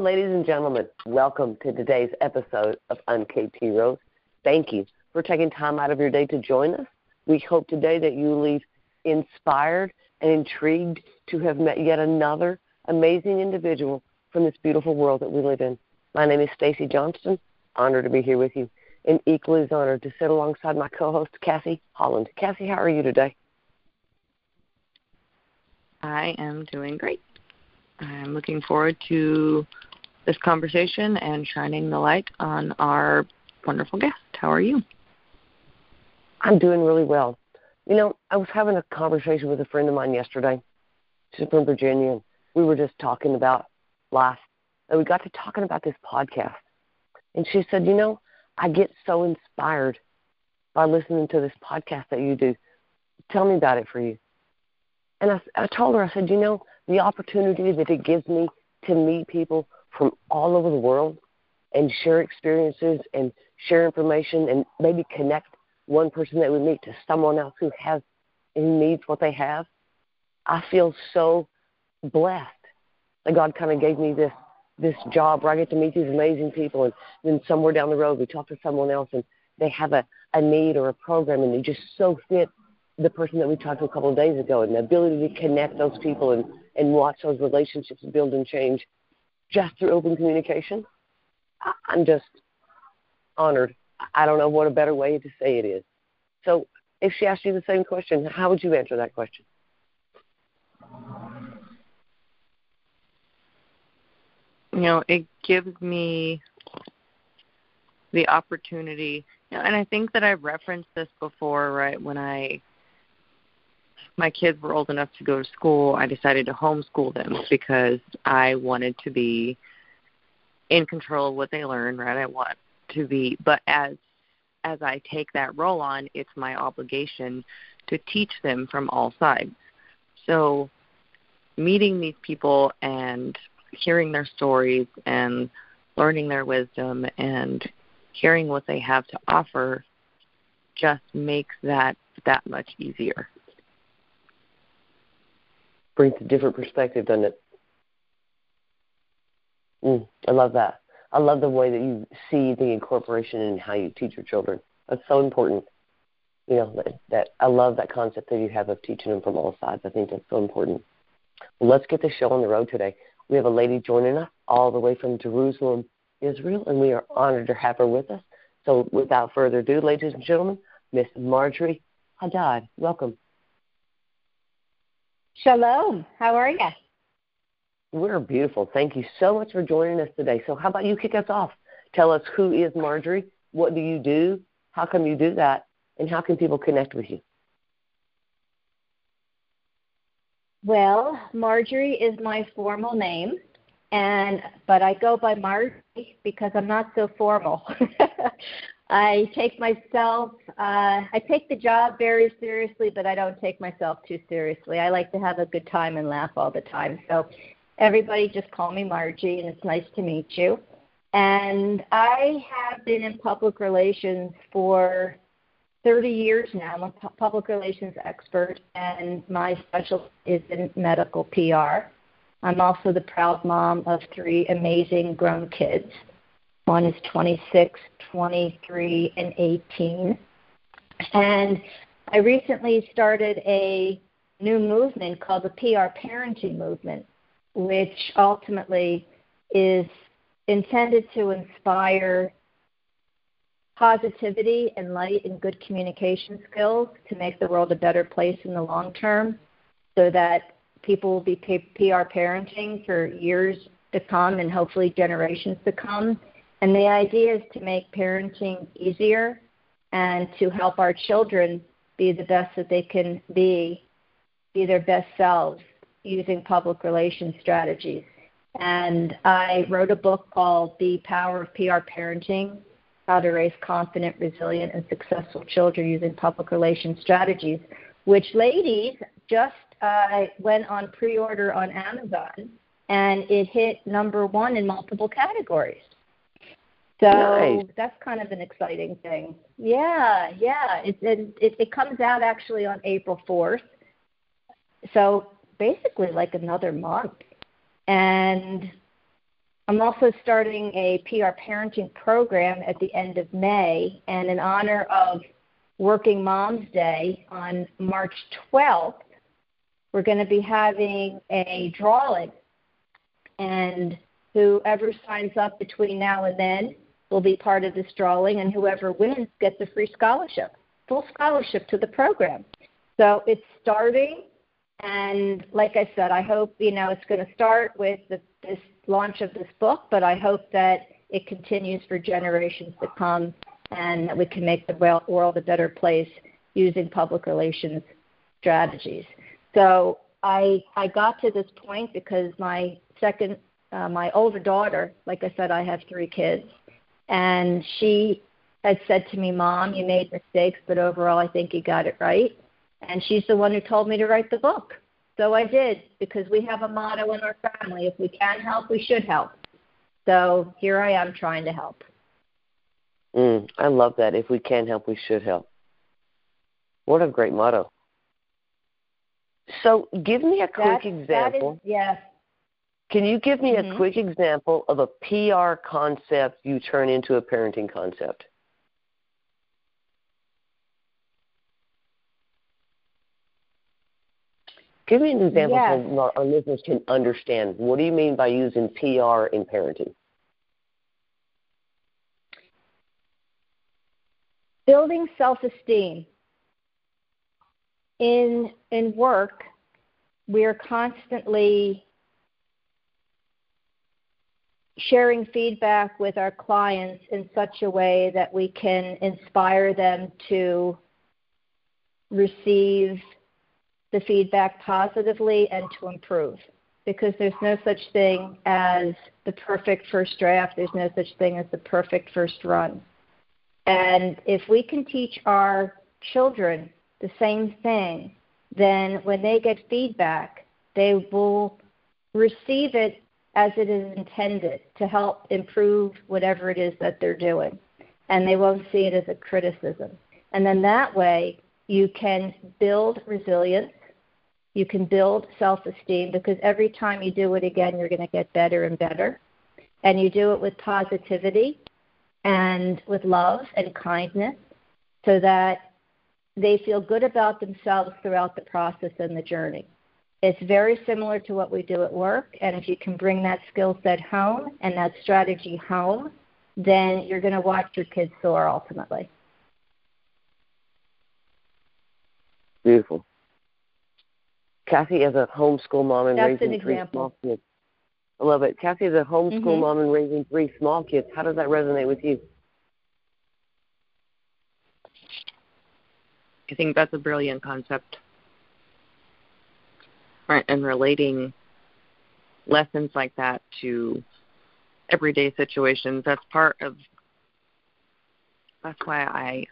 Hello, ladies and gentlemen. Welcome to today's episode of UnKT Rose. Thank you for taking time out of your day to join us. We hope today that you leave inspired and intrigued to have met yet another amazing individual from this beautiful world that we live in. My name is Stacey Johnston. Honored to be here with you, and equally as honored to sit alongside my co-host, Cassie Holland. Cassie, how are you today? I am doing great. I'm looking forward to this conversation and shining the light on our wonderful guest. How are you? I'm doing really well. You know, I was having a conversation with a friend of mine yesterday. She's from Virginia, and we were just talking about life. And we got to talking about this podcast. And she said, you know, I get so inspired by listening to this podcast that you do. Tell me about it for you. And I told her, I said, you know, the opportunity that it gives me to meet people from all over the world and share experiences and share information and maybe connect one person that we meet to someone else who has and needs what they have, I feel so blessed that God kind of gave me this job where I get to meet these amazing people, and then somewhere down the road we talk to someone else and they have a need or a program and they just so fit the person that we talked to a couple of days ago, and the ability to connect those people and watch those relationships build and change just through open communication. I'm just honored. I don't know what a better way to say it is. So if she asked you the same question, how would you answer that question? You know, it gives me the opportunity, you know, and I think that I've referenced this before, right, when my kids were old enough to go to school, I decided to homeschool them because I wanted to be in control of what they learn, right? I want to be, but as I take that role on, it's my obligation to teach them from all sides. So meeting these people and hearing their stories and learning their wisdom and hearing what they have to offer just makes that much easier. Brings a different perspective, doesn't it? I love that. I love the way that you see the incorporation in how you teach your children. That's so important. You know, that I love that concept that you have of teaching them from all sides. I think that's so important. Well, let's get the show on the road today. We have a lady joining us all the way from Jerusalem, Israel, and we are honored to have her with us. So without further ado, ladies and gentlemen, Miss Marjorie Haddad, welcome. Shalom. How are you? We're beautiful. Thank you so much for joining us today. So how about you kick us off? Tell us, who is Marjorie? What do you do? How come you do that? And how can people connect with you? Well, Marjorie is my formal name, but I go by Marjorie because I'm not so formal. I take myself, I take the job very seriously, but I don't take myself too seriously. I like to have a good time and laugh all the time. So everybody just call me Margie, and it's nice to meet you. And I have been in public relations for 30 years now. I'm a public relations expert, and my specialty is in medical PR. I'm also the proud mom of 3 amazing grown kids. One is 26, 23, and 18. And I recently started a new movement called the PR Parenting Movement, which ultimately is intended to inspire positivity and light and good communication skills to make the world a better place in the long term, so that people will be PR parenting for years to come and hopefully generations to come. And the idea is to make parenting easier and to help our children be the best that they can be their best selves using public relations strategies. And I wrote a book called The Power of PR Parenting, How to Raise Confident, Resilient, and Successful Children Using Public Relations Strategies, which, ladies, just went on pre-order on Amazon, and it hit #1 in multiple categories. So nice. That's kind of an exciting thing. Yeah. It comes out actually on April 4th. So basically like another month. And I'm also starting a PR parenting program at the end of May, and in honor of Working Moms Day on March 12th, we're going to be having a drawing, and whoever signs up between now and then will be part of this drawing, and whoever wins gets a free scholarship, full scholarship to the program. So it's starting, and like I said, I hope, you know, it's going to start with this launch of this book, but I hope that it continues for generations to come and that we can make the world a better place using public relations strategies. So I got to this point because my older daughter, like I said, I have 3 kids, and she had said to me, "Mom, you made mistakes, but overall I think you got it right." And she's the one who told me to write the book. So I did, because we have a motto in our family: if we can help, we should help. So here I am trying to help. I love that. If we can help, we should help. What a great motto. So give me a quick example. Yes. Can you give me a quick example of a PR concept you turn into a parenting concept? Give me an example so our listeners can understand. What do you mean by using PR in parenting? Building self-esteem. In work, we are constantly sharing feedback with our clients in such a way that we can inspire them to receive the feedback positively and to improve, because there's no such thing as the perfect first draft. There's no such thing as the perfect first run. And if we can teach our children the same thing, then when they get feedback, they will receive it as it is intended to help improve whatever it is that they're doing. And they won't see it as a criticism. And then that way you can build resilience. You can build self-esteem, because every time you do it again, you're going to get better and better. And you do it with positivity and with love and kindness, so that they feel good about themselves throughout the process and the journey. It's very similar to what we do at work, and if you can bring that skill set home and that strategy home, then you're going to watch your kids soar ultimately. Beautiful. Cassie, as a homeschool mom and raising 3 small kids. I love it. Cassie, as a homeschool mom and raising 3 small kids, how does that resonate with you? I think that's a brilliant concept. Right, and relating lessons like that to everyday situations, that's why I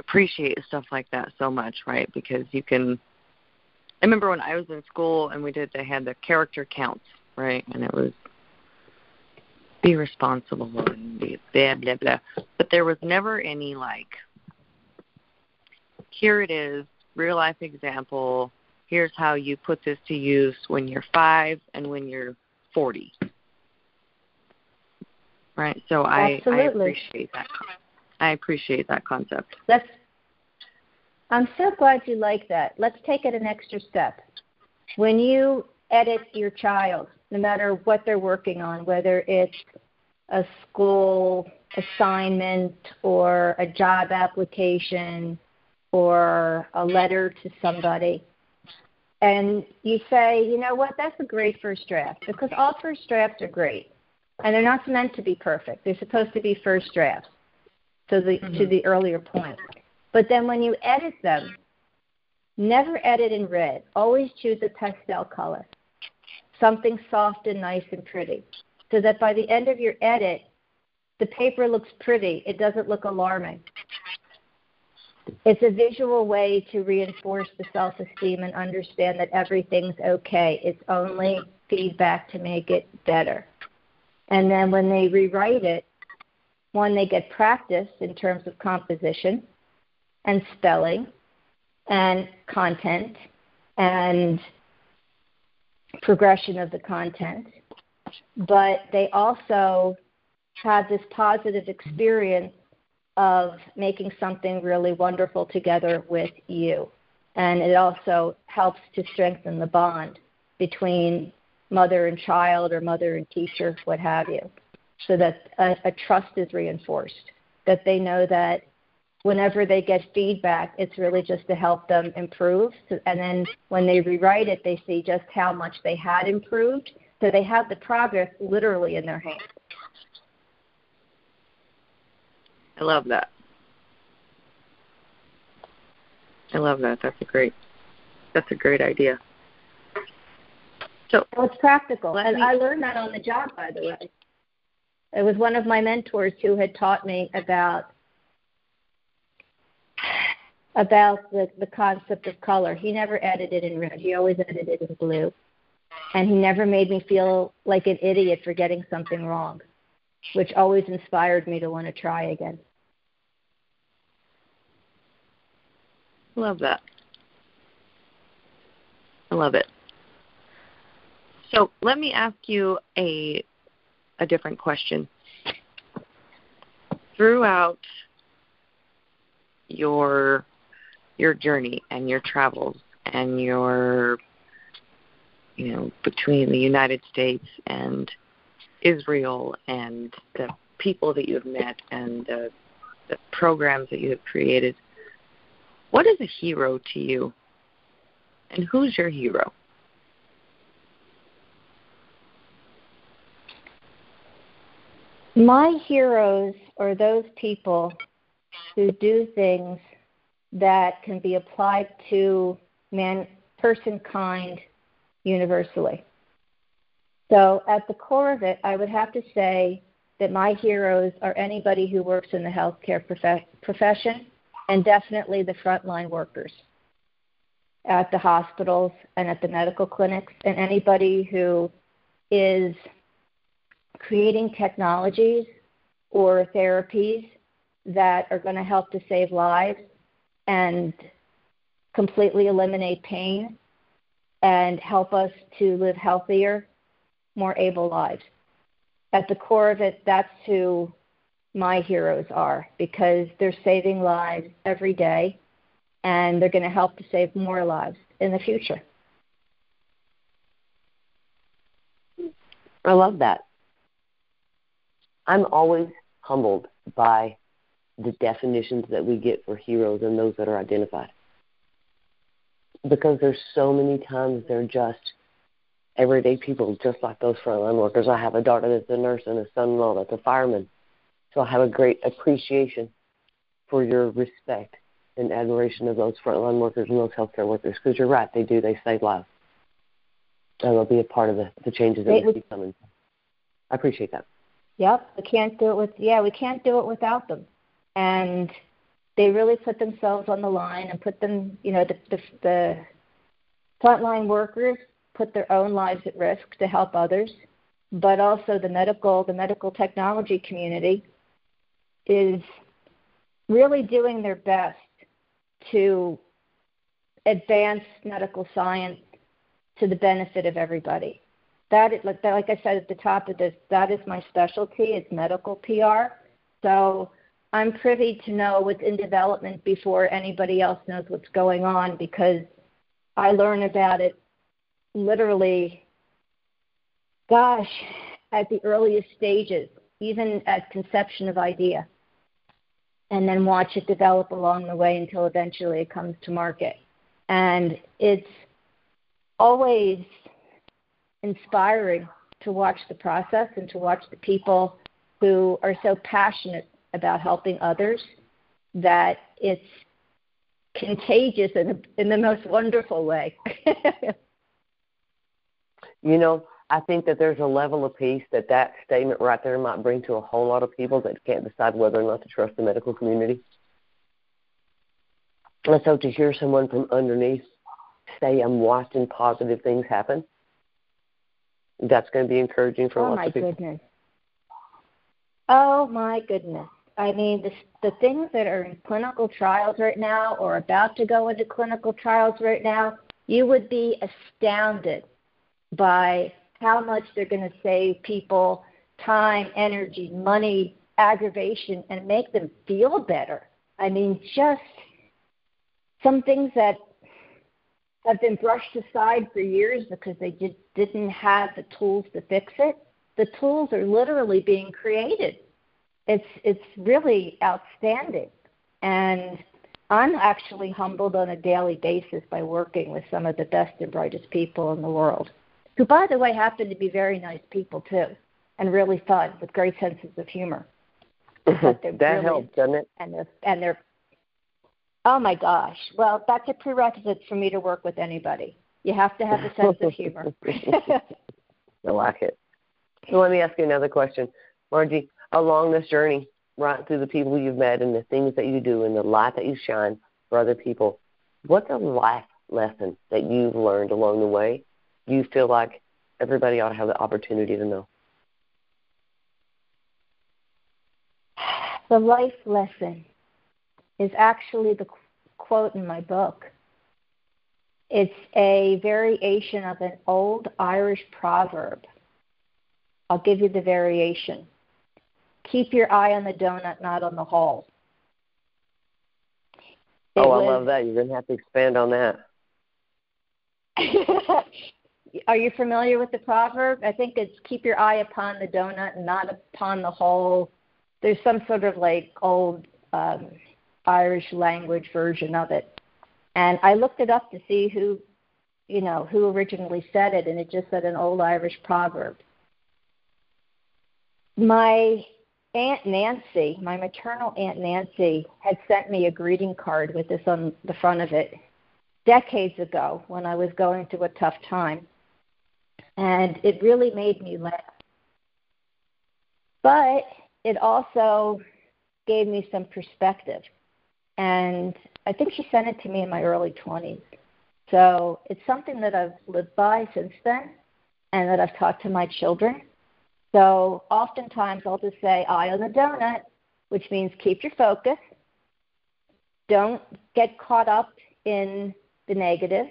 appreciate stuff like that so much, right? Because I remember when I was in school and they had the character counts, right? And it was be responsible and be blah, blah, blah. But there was never any here it is, real life example. Here's how you put this to use when you're 5 and when you're 40. Right? So I appreciate that. I appreciate that concept. I'm so glad you like that. Let's take it an extra step. When you edit your child, no matter what they're working on, whether it's a school assignment or a job application or a letter to somebody, and you say, you know what, that's a great first draft, because all first drafts are great, and they're not meant to be perfect. They're supposed to be first drafts, to the earlier point. But then when you edit them, never edit in red. Always choose a pastel color, something soft and nice and pretty, so that by the end of your edit, the paper looks pretty. It doesn't look alarming. It's a visual way to reinforce the self-esteem and understand that everything's okay. It's only feedback to make it better. And then when they rewrite it, one, they get practice in terms of composition and spelling and content and progression of the content. but they also had this positive experience of making something really wonderful together with you. And it also helps to strengthen the bond between mother and child or mother and teacher, what have you, so that a trust is reinforced, that they know that whenever they get feedback, it's really just to help them improve. And then when they rewrite it, they see just how much they had improved. So they have the progress literally in their hands. I love that. I love that. That's a great idea. So well, it's practical. And I learned that on the job, by the way. It was one of my mentors who had taught me about the concept of color. He never edited in red. He always edited in blue. And he never made me feel like an idiot for getting something wrong, which always inspired me to want to try again. Love that. I love it. So let me ask you a different question. Throughout your journey and your travels and your, you know, between the United States and Israel and the people that you have met and the programs that you have created, what is a hero to you? And who's your hero? My heroes are those people who do things that can be applied to personkind universally. So at the core of it, I would have to say that my heroes are anybody who works in the healthcare profession, and definitely the frontline workers at the hospitals and at the medical clinics, and anybody who is creating technologies or therapies that are going to help to save lives and completely eliminate pain and help us to live healthier, more able lives. At the core of it, that's who my heroes are, because they're saving lives every day, and they're going to help to save more lives in the future. I love that. I'm always humbled by the definitions that we get for heroes and those that are identified, because there's so many times they're just everyday people, just like those frontline workers. I have a daughter that's a nurse and a son-in-law that's a fireman. So I have a great appreciation for your respect and admiration of those frontline workers and those healthcare workers, because you're right, they save lives. And they'll be a part of the changes that will be coming. I appreciate that. Yep, we can't do it without them. And they really put themselves on the line and put them, you know, the frontline workers put their own lives at risk to help others, but also the medical technology community is really doing their best to advance medical science to the benefit of everybody. Like I said at the top of this, that is my specialty. It's medical PR. So I'm privy to know what's in development before anybody else knows what's going on, because I learn about it literally, at the earliest stages, even at conception of idea, and then watch it develop along the way until eventually it comes to market. And it's always inspiring to watch the process and to watch the people who are so passionate about helping others that it's contagious in the most wonderful way. You know, I think that there's a level of peace that statement right there might bring to a whole lot of people that can't decide whether or not to trust the medical community. And so to hear someone from underneath say, I'm watching positive things happen, that's going to be encouraging for lots of people. Oh, my goodness. I mean, the things that are in clinical trials right now or about to go into clinical trials right now, you would be astounded by how much they're going to save people time, energy, money, aggravation, and make them feel better. I mean, just some things that have been brushed aside for years because they just didn't have the tools to fix it. The tools are literally being created. It's really outstanding. And I'm actually humbled on a daily basis by working with some of the best and brightest people in the world, who, by the way, happen to be very nice people, too, and really fun, with great senses of humor. Mm-hmm. That helps, doesn't it? And they're oh, my gosh. Well, that's a prerequisite for me to work with anybody. You have to have a sense of humor. I like it. So let me ask you another question. Margie, along this journey, right through the people you've met and the things that you do and the light that you shine for other people, what's a life lesson that you've learned along the way you feel like everybody ought to have the opportunity to know? The life lesson is actually the quote in my book. It's a variation of an old Irish proverb. I'll give you the variation. Keep your eye on the donut, not on the hole. I love that. You're going to have to expand on that. Are you familiar with the proverb? I think it's keep your eye upon the donut and not upon the hole. There's some sort of like old Irish language version of it. And I looked it up to see who originally said it, and it just said an old Irish proverb. My Aunt Nancy, my maternal Aunt Nancy, had sent me a greeting card with this on the front of it decades ago when I was going through a tough time. And it really made me laugh. But it also gave me some perspective. And I think she sent it to me in my early 20s. So it's something that I've lived by since then and that I've taught to my children. So oftentimes I'll just say, eye on the donut, which means keep your focus. Don't get caught up in the negative.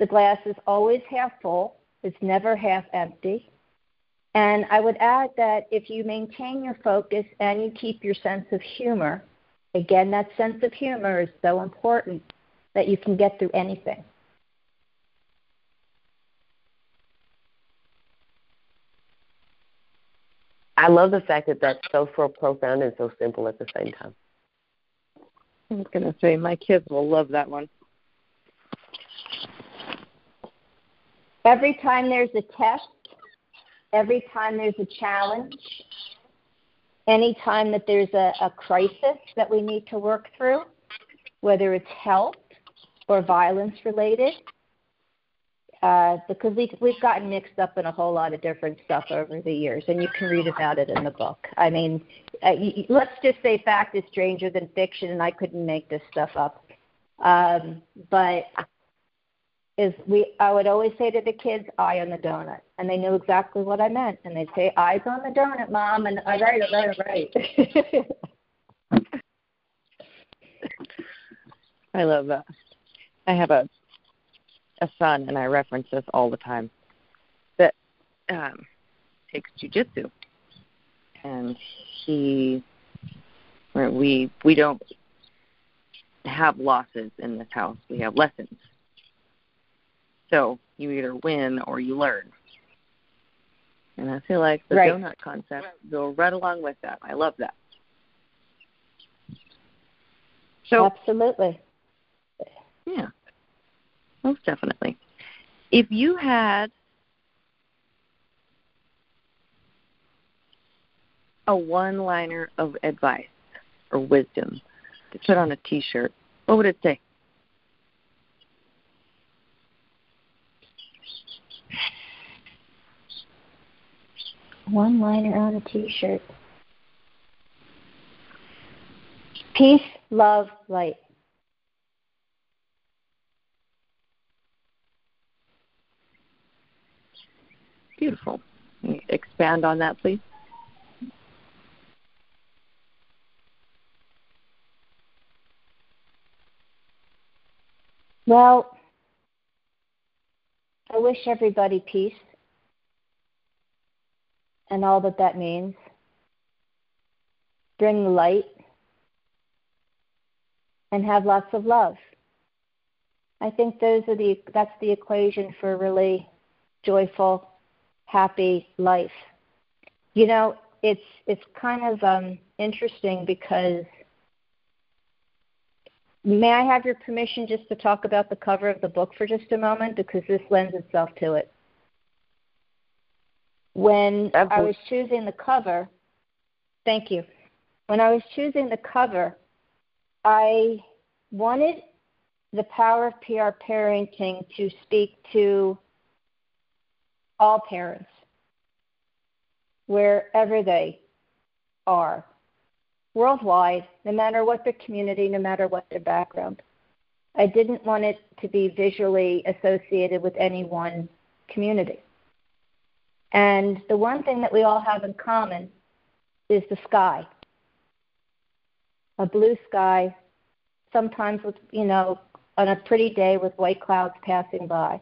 The glass is always half full. It's never half empty. And I would add that if you maintain your focus and you keep your sense of humor, again, that sense of humor is so important that you can get through anything. I love the fact that that's so profound and so simple at the same time. I was going to say, my kids will love that one. Every time there's a test, every time there's a challenge, any time that there's a crisis that we need to work through, whether it's health or violence-related, because we've gotten mixed up in a whole lot of different stuff over the years, and you can read about it in the book. I mean, let's just say fact is stranger than fiction, and I couldn't make this stuff up. I would always say to the kids, eye on the donut. And they knew exactly what I meant. And they'd say, eyes on the donut, Mom. And all right. I love that. I have a son, and I reference this all the time, that takes jujitsu. And we don't have losses in this house. We have lessons. So you either win or you learn. And I feel like the donut concept goes right along with that. I love that. So, absolutely. Yeah, most definitely. If you had a one-liner of advice or wisdom to put on a T-shirt, what would it say? One-liner on a T-shirt. Peace, love, light. Beautiful. Can you expand on that, please? Well, I wish everybody peace. and all that that means. Bring light and have lots of love. I think that's the equation for a really joyful, happy life. You know, it's kind of interesting because, may I have your permission just to talk about the cover of the book for just a moment, because this lends itself to it. When I was choosing the cover, thank you. When I was choosing the cover, I wanted The Power of PR Parenting to speak to all parents, wherever they are, worldwide, no matter what their community, no matter what their background. I didn't want it to be visually associated with any one community. And the one thing that we all have in common is the sky, a blue sky, sometimes with, you know, on a pretty day with white clouds passing by.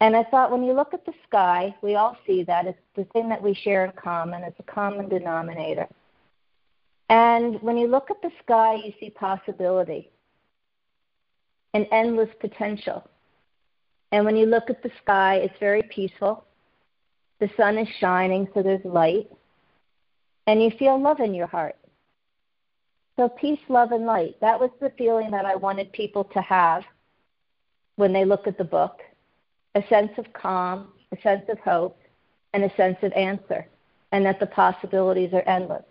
And I thought, when you look at the sky, we all see that. It's the thing that we share in common. It's a common denominator. And when you look at the sky, you see possibility and endless potential. And when you look at the sky, it's very peaceful. The sun is shining, so there's light. And you feel love in your heart. So peace, love, and light. That was the feeling that I wanted people to have when they look at the book, a sense of calm, a sense of hope, and a sense of answer, and that the possibilities are endless.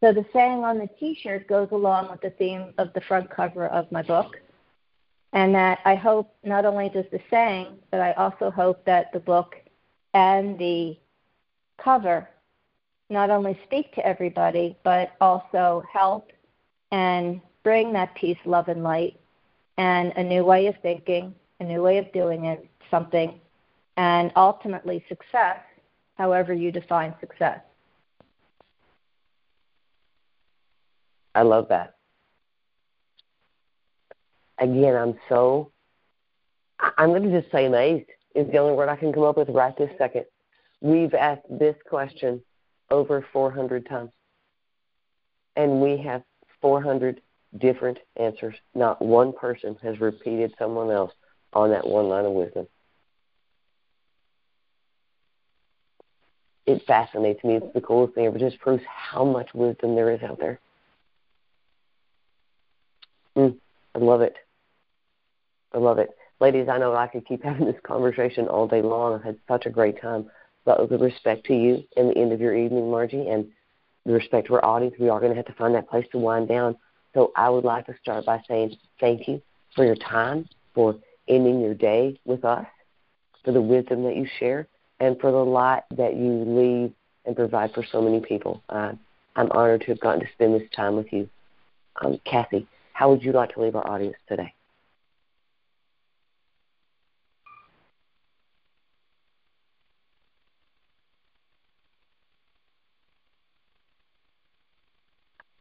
So the saying on the T-shirt goes along with the theme of the front cover of my book, and that I hope not only does the saying, but I also hope that the book and the cover not only speak to everybody, but also help and bring that peace, love, and light, and a new way of thinking, a new way of doing it, something, and ultimately success, however you define success. I love that. Again, I'm going to just say amazed is the only word I can come up with right this second. We've asked this question over 400 times, and we have 400 different answers. Not one person has repeated someone else on that one line of wisdom. It fascinates me. It's the coolest thing. It just proves how much wisdom there is out there. I love it. I love it. Ladies, I know I could keep having this conversation all day long. I've had such a great time. But with respect to you and the end of your evening, Margie, and the respect to our audience, we are going to have to find that place to wind down. So I would like to start by saying thank you for your time, for ending your day with us, for the wisdom that you share, and for the light that you leave and provide for so many people. I'm honored to have gotten to spend this time with you. Cassie, how would you like to leave our audience today?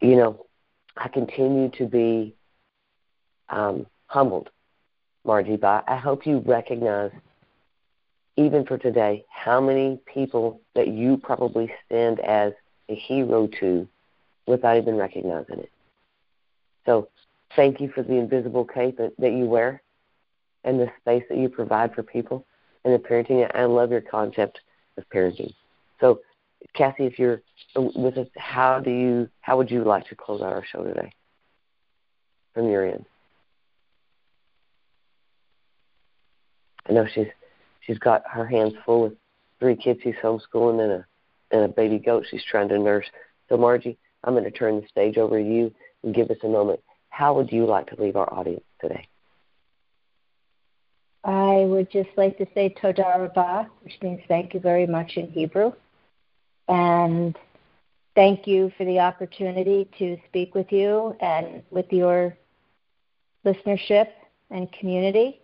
You know, I continue to be humbled, Margie, by I hope you recognize, even for today, how many people that you probably stand as a hero to without even recognizing it. So thank you for the invisible cape that you wear and the space that you provide for people and the parenting. I love your concept of parenting. So, Cassie, if you're with us, how would you like to close out our show today from your end? I know she's got her hands full with 3 kids she's homeschooling and a baby goat she's trying to nurse. So, Margie, I'm going to turn the stage over to you and give us a moment. How would you like to leave our audience today? I would just like to say Toda Rabah, which means thank you very much in Hebrew. And thank you for the opportunity to speak with you and with your listenership and community.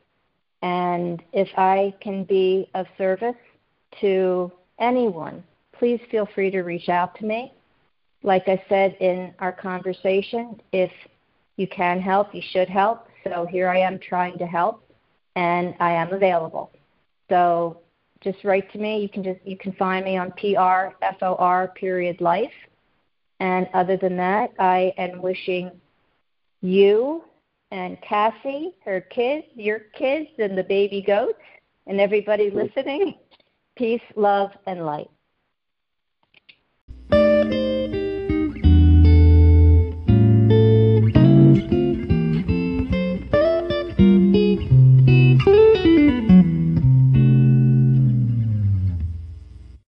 And if I can be of service to anyone, please feel free to reach out to me. Like I said in our conversation, if you can help, you should help. So here I am trying to help, and I am available. So just write to me. You can find me on PRFOR.life. And other than that, I am wishing you and Cassie, her kids, your kids, and the baby goat, and everybody listening, peace, love, and light.